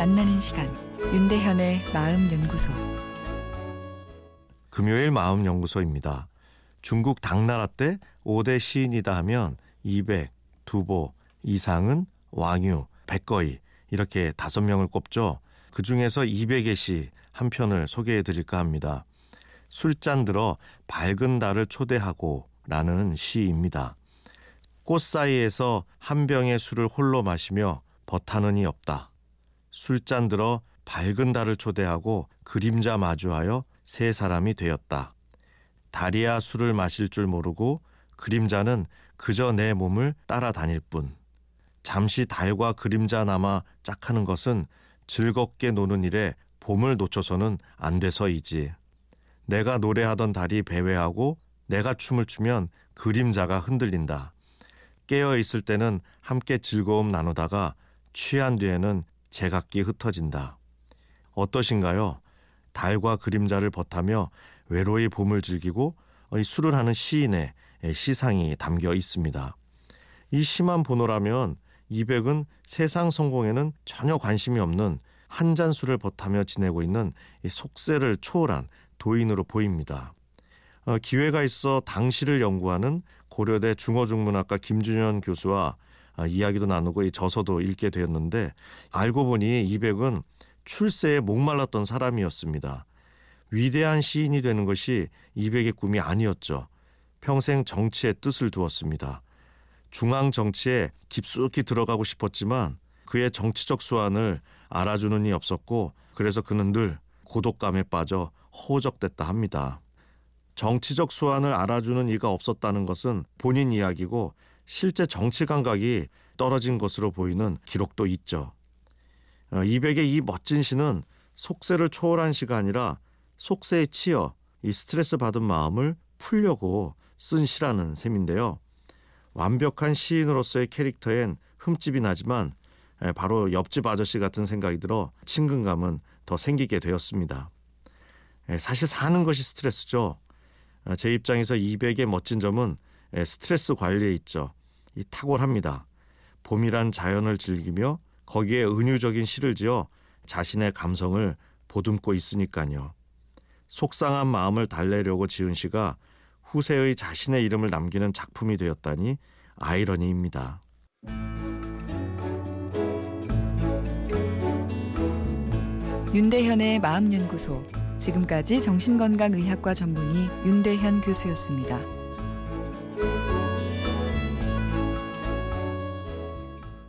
만나는 시간, 윤대현의 마음연구소. 금요일 마음연구소입니다. 중국 당나라 때 5대 시인이다 하면 이백, 두보, 이상은, 왕유, 백거이 이렇게 5명을 꼽죠. 그중에서 이백의 시 한 편을 소개해드릴까 합니다. 술잔 들어 밝은 달을 초대하고 라는 시입니다. 꽃 사이에서 한 병의 술을 홀로 마시며 버타는이 없다. 술잔 들어 밝은 달을 초대하고 그림자 마주하여 세 사람이 되었다. 달이야 술을 마실 줄 모르고 그림자는 그저 내 몸을 따라다닐 뿐. 잠시 달과 그림자 남아 짝하는 것은 즐겁게 노는 일에 봄을 놓쳐서는 안 돼서이지. 내가 노래하던 달이 배회하고 내가 춤을 추면 그림자가 흔들린다. 깨어 있을 때는 함께 즐거움 나누다가 취한 뒤에는 제각기 흩어진다. 어떠신가요? 달과 그림자를 벗하며 외로이 봄을 즐기고 술을 하는 시인의 시상이 담겨 있습니다. 이 시만 보노라면 이백은 세상 성공에는 전혀 관심이 없는 한 잔 술을 벗하며 지내고 있는 속세를 초월한 도인으로 보입니다. 기회가 있어 당시를 연구하는 고려대 중어중문학과 김준현 교수와 이야기도 나누고 이 저서도 읽게 되었는데, 알고 보니 이백은 출세에 목말랐던 사람이었습니다. 위대한 시인이 되는 것이 이백의 꿈이 아니었죠. 평생 정치에 뜻을 두었습니다. 중앙 정치에 깊숙이 들어가고 싶었지만 그의 정치적 수완을 알아주는 이 없었고, 그래서 그는 늘 고독감에 빠져 허우적댔다 합니다. 정치적 수완을 알아주는 이가 없었다는 것은 본인 이야기고, 실제 정치 감각이 떨어진 것으로 보이는 기록도 있죠. 이백의 이 멋진 시는 속세를 초월한 시가 아니라 속세에 치여 이 스트레스 받은 마음을 풀려고 쓴 시라는 셈인데요. 완벽한 시인으로서의 캐릭터엔 흠집이 나지만 바로 옆집 아저씨 같은 생각이 들어 친근감은 더 생기게 되었습니다. 사실 사는 것이 스트레스죠. 제 입장에서 이백의 멋진 점은 스트레스 관리에 있죠. 탁월합니다. 봄이란 자연을 즐기며 거기에 은유적인 시를 지어 자신의 감성을 보듬고 있으니까요. 속상한 마음을 달래려고 지은 시가 후세의 자신의 이름을 남기는 작품이 되었다니 아이러니입니다. 윤대현의 마음연구소. 지금까지 정신건강의학과 전문의 윤대현 교수였습니다.